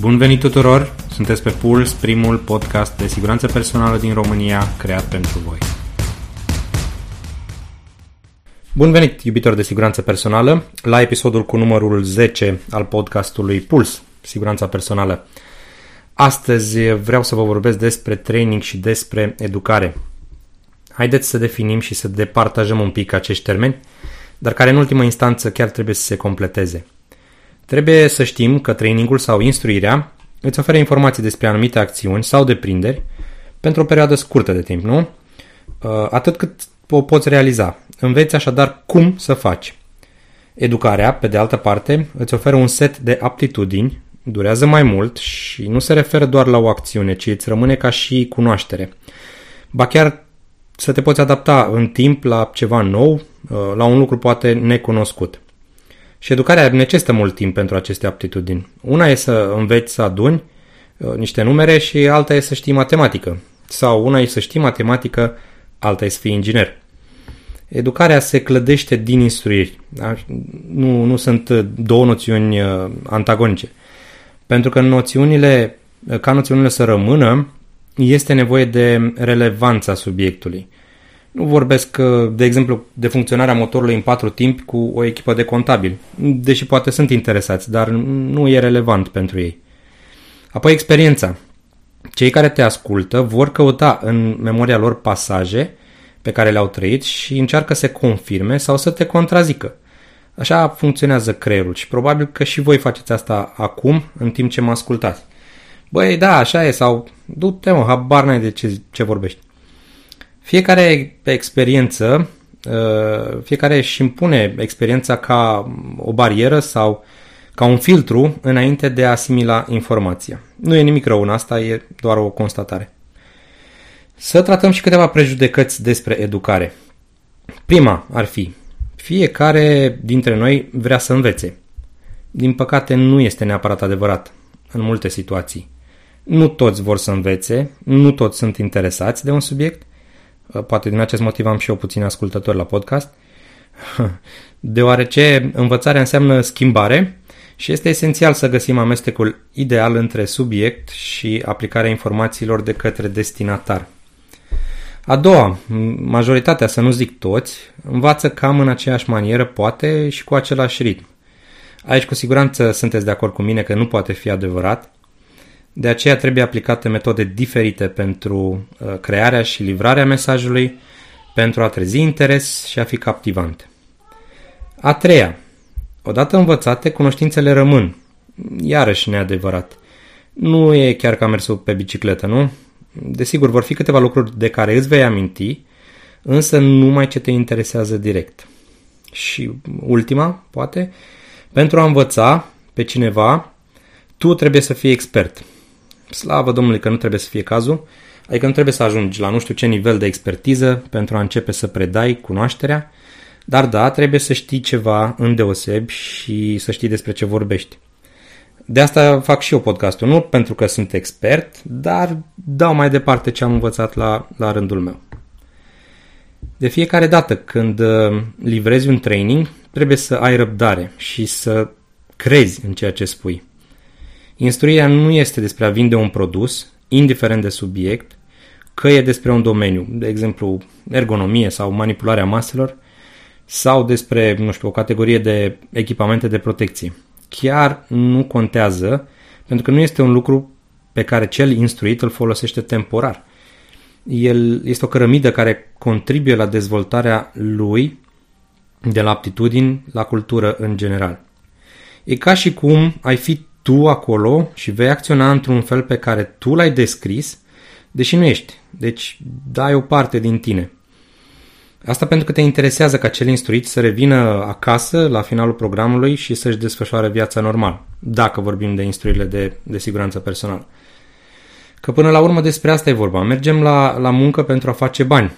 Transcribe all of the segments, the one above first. Bun venit tuturor! Sunteți pe PULS, primul podcast de siguranță personală din România creat pentru voi. Bun venit, iubitori de siguranță personală, la episodul cu numărul 10 al podcastului PULS, Siguranța Personală. Astăzi vreau să vă vorbesc despre training și despre educare. Haideți să definim și să departajăm un pic acești termeni, dar care în ultimă instanță chiar trebuie să se completeze. Trebuie să știm că trainingul sau instruirea îți oferă informații despre anumite acțiuni sau deprinderi pentru o perioadă scurtă de timp, nu? Atât cât o poți realiza. Înveți așadar cum să faci. Educarea, pe de altă parte, îți oferă un set de aptitudini, durează mai mult și nu se referă doar la o acțiune, ci îți rămâne ca și cunoaștere. Ba chiar să te poți adapta în timp la ceva nou, la un lucru poate necunoscut. Și educarea necesită mult timp pentru aceste aptitudini. Una e să înveți să aduni niște numere și alta e să știi matematică. Sau una e să știi matematică, alta e să fii inginer. Educarea se clădește din instruiri. Da? Nu sunt două noțiuni antagonice. Pentru că ca noțiunile să rămână, este nevoie de relevanța subiectului. Nu vorbesc, de exemplu, de funcționarea motorului în 4 timpi cu o echipă de contabili, deși poate sunt interesați, dar nu e relevant pentru ei. Apoi experiența. Cei care te ascultă vor căuta în memoria lor pasaje pe care le-au trăit și încearcă să confirme sau să te contrazică. Așa funcționează creierul și probabil că și voi faceți asta acum, în timp ce mă ascultați. Băi, da, așa e, sau du-te, mă, habar n-ai de ce vorbești. Fiecare experiență, fiecare își impune experiența ca o barieră sau ca un filtru înainte de a asimila informația. Nu e nimic rău în asta, e doar o constatare. Să tratăm și câteva prejudecăți despre educare. Prima ar fi, fiecare dintre noi vrea să învețe. Din păcate nu este neapărat adevărat în multe situații. Nu toți vor să învețe, nu toți sunt interesați de un subiect. Poate din acest motiv am și eu puțini ascultători la podcast, deoarece învățarea înseamnă schimbare și este esențial să găsim amestecul ideal între subiect și aplicarea informațiilor de către destinatar. A doua, majoritatea, să nu zic toți, învață cam în aceeași manieră, poate și cu același ritm. Aici cu siguranță sunteți de acord cu mine că nu poate fi adevărat. De aceea trebuie aplicate metode diferite pentru crearea și livrarea mesajului, pentru a trezi interes și a fi captivant. A treia, odată învățate, cunoștințele rămân. Iarăși neadevărat. Nu e chiar ca mersul pe bicicletă, nu? Desigur, vor fi câteva lucruri de care îți vei aminti, însă numai ce te interesează direct. Și ultima, poate, pentru a învăța pe cineva, tu trebuie să fii expert. Slavă Domnului că nu trebuie să fie cazul, adică nu trebuie să ajungi la nu știu ce nivel de expertiză pentru a începe să predai cunoașterea, dar da, trebuie să știi ceva îndeosebi și să știi despre ce vorbești. De asta fac și eu podcastul, nu pentru că sunt expert, dar dau mai departe ce am învățat la rândul meu. De fiecare dată când livrezi un training, trebuie să ai răbdare și să crezi în ceea ce spui. Instruirea nu este despre a vinde un produs, indiferent de subiect, că e despre un domeniu, de exemplu ergonomie sau manipularea maselor, sau despre, o categorie de echipamente de protecție. Chiar nu contează, pentru că nu este un lucru pe care cel instruit îl folosește temporar. El este o cărămidă care contribuie la dezvoltarea lui de la aptitudini la cultură în general. E ca și cum ai fi tu acolo și vei acționa într-un fel pe care tu l-ai descris, deși nu ești. Deci dai o parte din tine. Asta pentru că te interesează ca cel instruit să revină acasă la finalul programului și să-și desfășoare viața normal, dacă vorbim de instruirile de siguranță personală. Că până la urmă despre asta e vorba. Mergem la muncă pentru a face bani.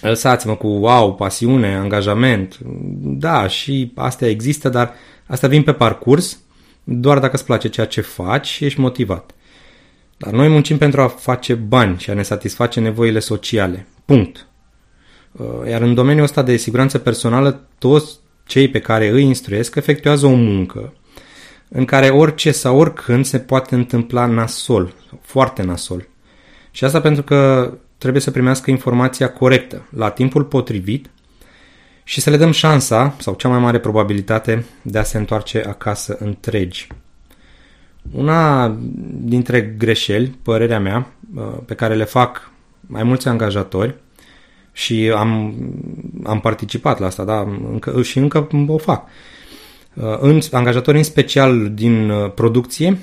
Lăsați-mă cu wow, pasiune, angajament. Da, și astea există, dar astea vin pe parcurs. Doar dacă îți place ceea ce faci și ești motivat. Dar noi muncim pentru a face bani și a ne satisface nevoile sociale. Punct. Iar în domeniul ăsta de siguranță personală, toți cei pe care îi instruiesc efectuează o muncă în care orice sau oricând se poate întâmpla nasol, foarte nasol. Și asta pentru că trebuie să primească informația corectă, la timpul potrivit și să le dăm șansa, sau cea mai mare probabilitate, de a se întoarce acasă întregi. Una dintre greșeli, părerea mea, pe care le fac mai mulți angajatori, și am participat la asta, da, și încă o fac, în angajatori în special din producție,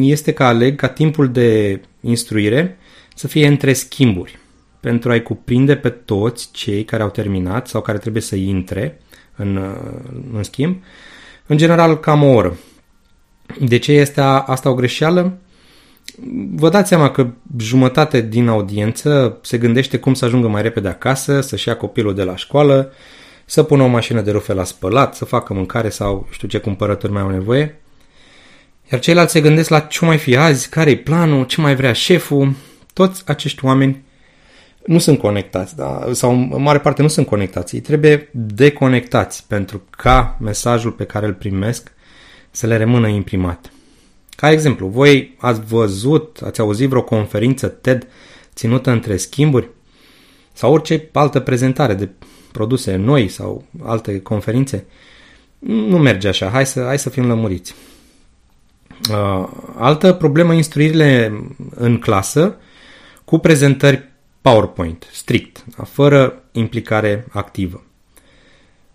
este că aleg ca timpul de instruire să fie între schimburi, pentru a-i cuprinde pe toți cei care au terminat sau care trebuie să intre în schimb, în general cam o oră. De ce este asta o greșeală? Vă dați seama că jumătate din audiență se gândește cum să ajungă mai repede acasă, să-și ia copilul de la școală, să pună o mașină de rufe la spălat, să facă mâncare sau știu ce cumpărături mai au nevoie. Iar ceilalți se gândesc la ce mai fi azi, care-i planul, ce mai vrea șeful. Toți acești oameni nu sunt conectați, da? Sau în mare parte nu sunt conectați. Ei trebuie deconectați pentru ca mesajul pe care îl primesc să le rămână imprimat. Ca exemplu, voi ați văzut, ați auzit vreo conferință TED ținută între schimburi sau orice altă prezentare de produse noi sau alte conferințe? Nu merge așa, hai să fim lămuriți. Altă problemă, instruirile în clasă cu prezentări PowerPoint, strict, fără implicare activă.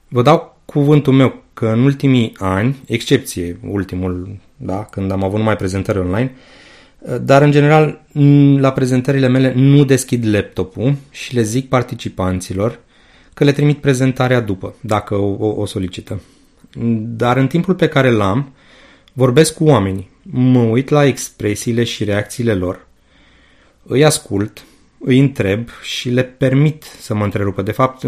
Vă dau cuvântul meu că în ultimii ani, excepție ultimul, da, când am avut numai prezentări online, dar în general la prezentările mele nu deschid laptopul și le zic participanților că le trimit prezentarea după, dacă o solicită. Dar în timpul pe care l-am, vorbesc cu oamenii, mă uit la expresiile și reacțiile lor, îi ascult, îi întreb și le permit să mă întrerupă. De fapt,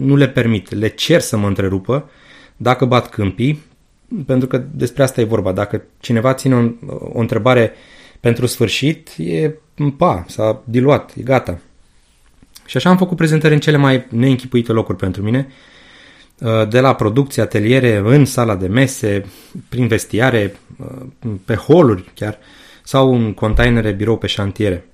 nu le permit, le cer să mă întrerupă dacă bat câmpii, pentru că despre asta e vorba. Dacă cineva ține o întrebare pentru sfârșit, s-a diluat, e gata. Și așa am făcut prezentări în cele mai neînchipuite locuri pentru mine, de la producție, ateliere, în sala de mese, prin vestiare, pe holuri chiar, sau în containere, birou, pe șantiere.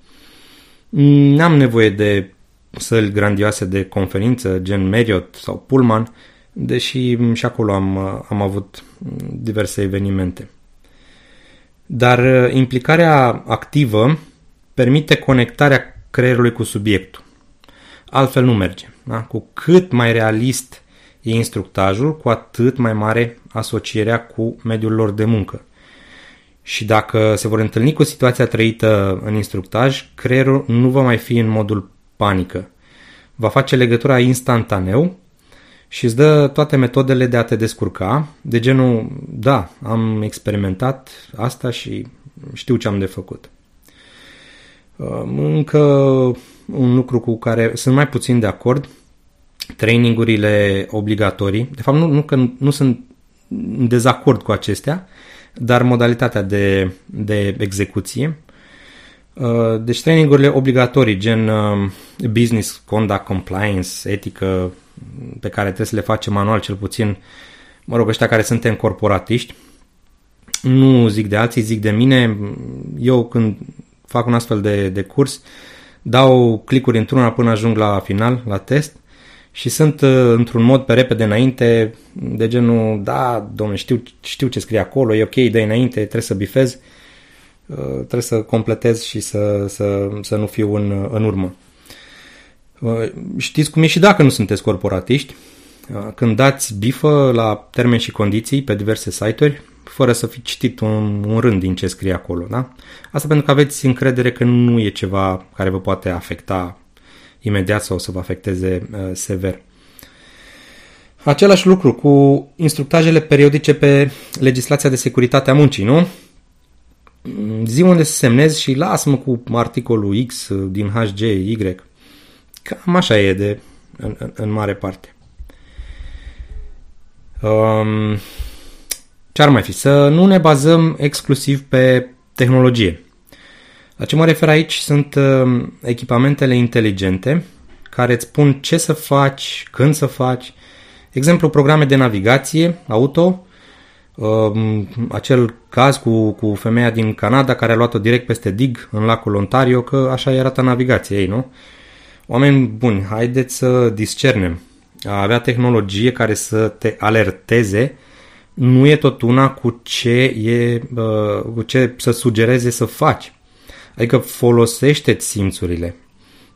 N-am nevoie de săli grandioase de conferință, gen Marriott sau Pullman, deși și acolo am avut diverse evenimente. Dar implicarea activă permite conectarea creierului cu subiectul. Altfel nu merge. Da? Cu cât mai realist e instructajul, cu atât mai mare asocierea cu mediul lor de muncă. Și dacă se vor întâlni cu situația trăită în instructaj, creierul nu va mai fi în modul panică. Va face legătura instantaneu și îți dă toate metodele de a te descurca, de genul, da, am experimentat asta și știu ce am de făcut. Încă un lucru cu care sunt mai puțin de acord, trainingurile obligatorii, de fapt nu sunt în dezacord cu acestea, dar modalitatea de execuție. Deci trainingurile obligatorii, gen business conduct, compliance, etică, pe care trebuie să le facem manual cel puțin, ăștia care suntem corporatiști, nu zic de alții, zic de mine. Eu când fac un astfel de curs, dau click-uri într-una până ajung la final, la test, și sunt într-un mod pe repede înainte, de genul, da, dom'le, știu ce scrie acolo, e ok, dă-i înainte, trebuie să bifez, trebuie să completez și să nu fiu în urmă. Știți cum e și dacă nu sunteți corporatiști, când dați bifă la termeni și condiții pe diverse site-uri, fără să fi citit un rând din ce scrie acolo, da? Asta pentru că aveți încredere că nu e ceva care vă poate afecta imediat sau să vă afecteze sever. Același lucru cu instructajele periodice pe legislația de securitate a muncii, nu? Zi unde să semnezi și las-mă cu articolul X din HGY. Cam așa e în mare parte. Ce ar mai fi? Să nu ne bazăm exclusiv pe tehnologie. La ce mă refer aici sunt echipamentele inteligente care îți spun ce să faci, când să faci. Exemplu, programe de navigație, auto, acel caz cu femeia din Canada care a luat-o direct peste dig în lacul Ontario, că așa arată navigația ei, nu? Oameni buni, haideți să discernem. A avea tehnologie care să te alerteze nu e tot una cu ce să sugereze să faci. Adică folosește-ți simțurile.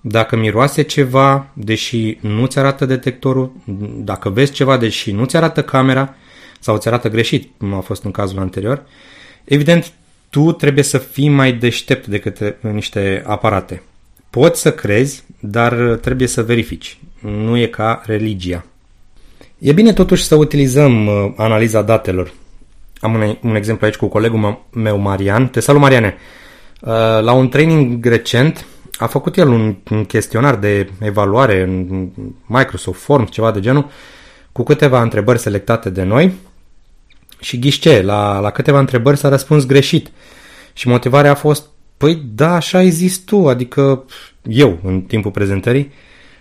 Dacă miroase ceva, deși nu ți arată detectorul, dacă vezi ceva, deși nu ți arată camera sau ți arată greșit, cum a fost în cazul anterior, evident, tu trebuie să fii mai deștept decât niște aparate. Poți să crezi, dar trebuie să verifici. Nu e ca religia. E bine totuși să utilizăm analiza datelor. Am un exemplu aici cu colegul meu, Marian. Te salut, Mariane! La un training recent a făcut el un chestionar de evaluare în Microsoft Form, ceva de genul, cu câteva întrebări selectate de noi și ghiși ce, la câteva întrebări s-a răspuns greșit. Și motivarea a fost: păi da, așa ai zis tu, adică eu, în timpul prezentării,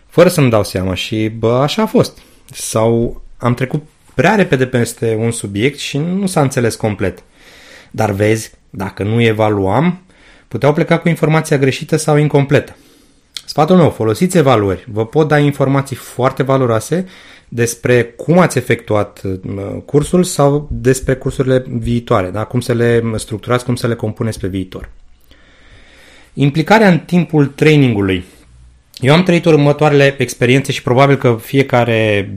fără să-mi dau seama și bă, așa a fost. Sau am trecut prea repede peste un subiect și nu s-a înțeles complet. Dar vezi, dacă nu evaluam, puteau pleca cu informația greșită sau incompletă. Sfatul meu, folosiți evaluări. Vă pot da informații foarte valoroase despre cum ați efectuat cursul sau despre cursurile viitoare, da? Cum să le structurați, cum să le compuneți pe viitor. Implicarea în timpul trainingului. Eu am trăit următoarele experiențe și probabil că fiecare,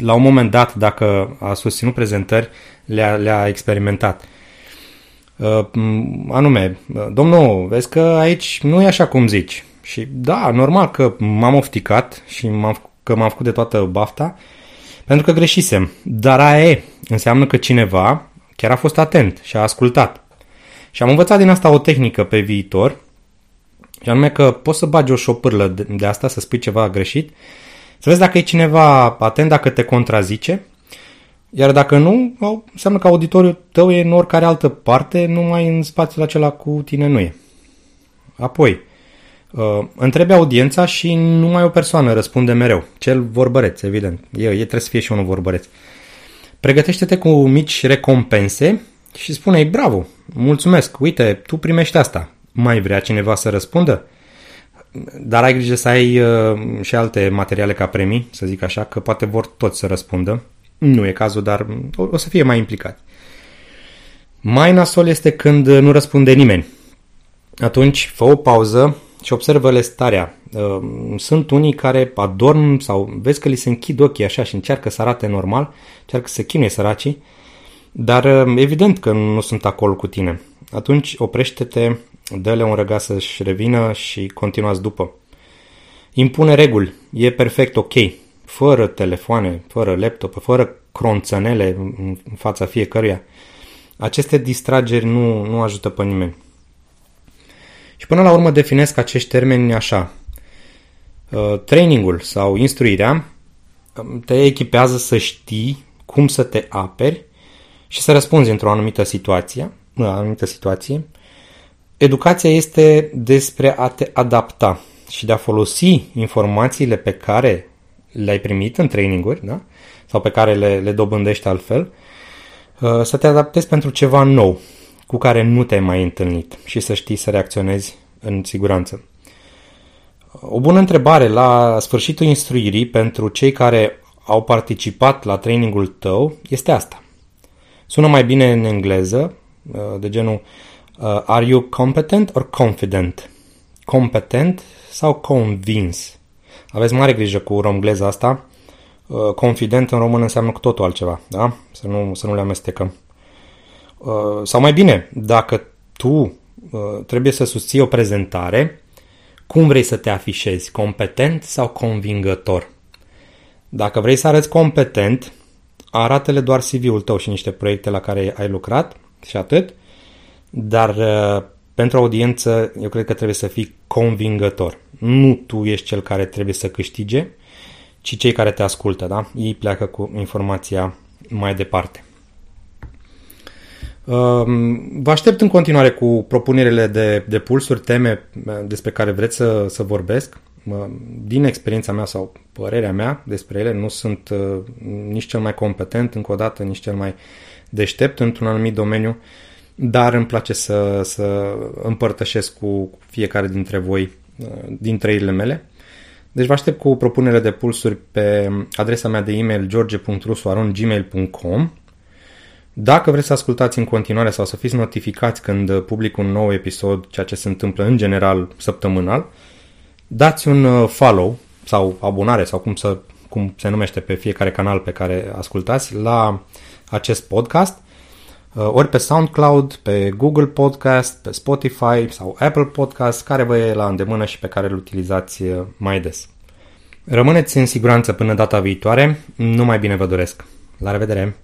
la un moment dat, dacă a susținut prezentări, le-a experimentat. Anume, domnul, vezi că aici nu e așa cum zici. Și da, normal că m-am ofticat și că m-am făcut de toată bafta, pentru că greșisem. Dar aia înseamnă că cineva chiar a fost atent și a ascultat. Și am învățat din asta o tehnică pe viitor, și anume că poți să bagi o șopârlă de asta, să spui ceva greșit, să vezi dacă e cineva atent, dacă te contrazice, iar dacă nu, înseamnă că auditoriul tău e în oricare altă parte, numai în spațiul acela cu tine nu e. Apoi, întrebi audiența și numai o persoană răspunde mereu, cel vorbăreț, evident. Trebuie să fie și unul vorbăreț. Pregătește-te cu mici recompense și spune-i: bravo, mulțumesc, uite, tu primești asta. Mai vrea cineva să răspundă? Dar ai grijă să ai și alte materiale ca premii, să zic așa, că poate vor toți să răspundă. Nu e cazul, dar o să fie mai implicat. Mai nasol este când nu răspunde nimeni. Atunci fă o pauză și observă-le starea. Sunt unii care adorm sau vezi că li se închid ochii așa și încearcă să arate normal, încearcă să se chinuie săracii, dar evident că nu sunt acolo cu tine. Atunci oprește-te, dă-le un răgaz să-și revină și continuați după. Impune reguli, e perfect ok, fără telefoane, fără laptop, fără cronțănele în fața fiecăruia. Aceste distrageri nu ajută pe nimeni. Și până la urmă definesc acești termeni așa. Trainingul sau instruirea te echipează să știi cum să te aperi și să răspunzi într-o anumită situație. Educația este despre a te adapta și de a folosi informațiile pe care le-ai primit în traininguri, da? Sau pe care le dobândești altfel, să te adaptezi pentru ceva nou cu care nu te-ai mai întâlnit și să știi să reacționezi în siguranță. O bună întrebare la sfârșitul instruirii pentru cei care au participat la trainingul tău este asta. Sună mai bine în engleză, de genul: are you competent or confident? Competent sau convince? Aveți mare grijă cu romgleza asta. Confident în română înseamnă cu totul altceva, da? Să nu le amestecăm. Sau mai bine, dacă tu trebuie să susții o prezentare, cum vrei să te afișezi? Competent sau convingător? Dacă vrei să arăți competent, arată-le doar CV-ul tău și niște proiecte la care ai lucrat și atât. Dar pentru audiență eu cred că trebuie să fii convingător. Nu tu ești cel care trebuie să câștige, ci cei care te ascultă, da? Ei pleacă cu informația mai departe. Vă aștept în continuare cu propunerile de pulsuri, teme despre care vreți să vorbesc. din experiența mea sau părerea mea despre ele, nu sunt nici cel mai competent, încă o dată, nici cel mai deștept într-un anumit domeniu, dar îmi place să împărtășesc cu fiecare dintre voi din trăirile mele. Deci vă aștept cu propunere de pulsuri pe adresa mea de e-mail george.rusu@gmail.com. Dacă vreți să ascultați în continuare sau să fiți notificați când public un nou episod, ceea ce se întâmplă în general săptămânal, dați un follow sau abonare sau cum se numește pe fiecare canal pe care ascultați la acest podcast, ori pe SoundCloud, pe Google Podcast, pe Spotify sau Apple Podcast, care vă e la îndemână și pe care îl utilizați mai des. Rămâneți în siguranță până data viitoare, numai bine vă doresc! La revedere!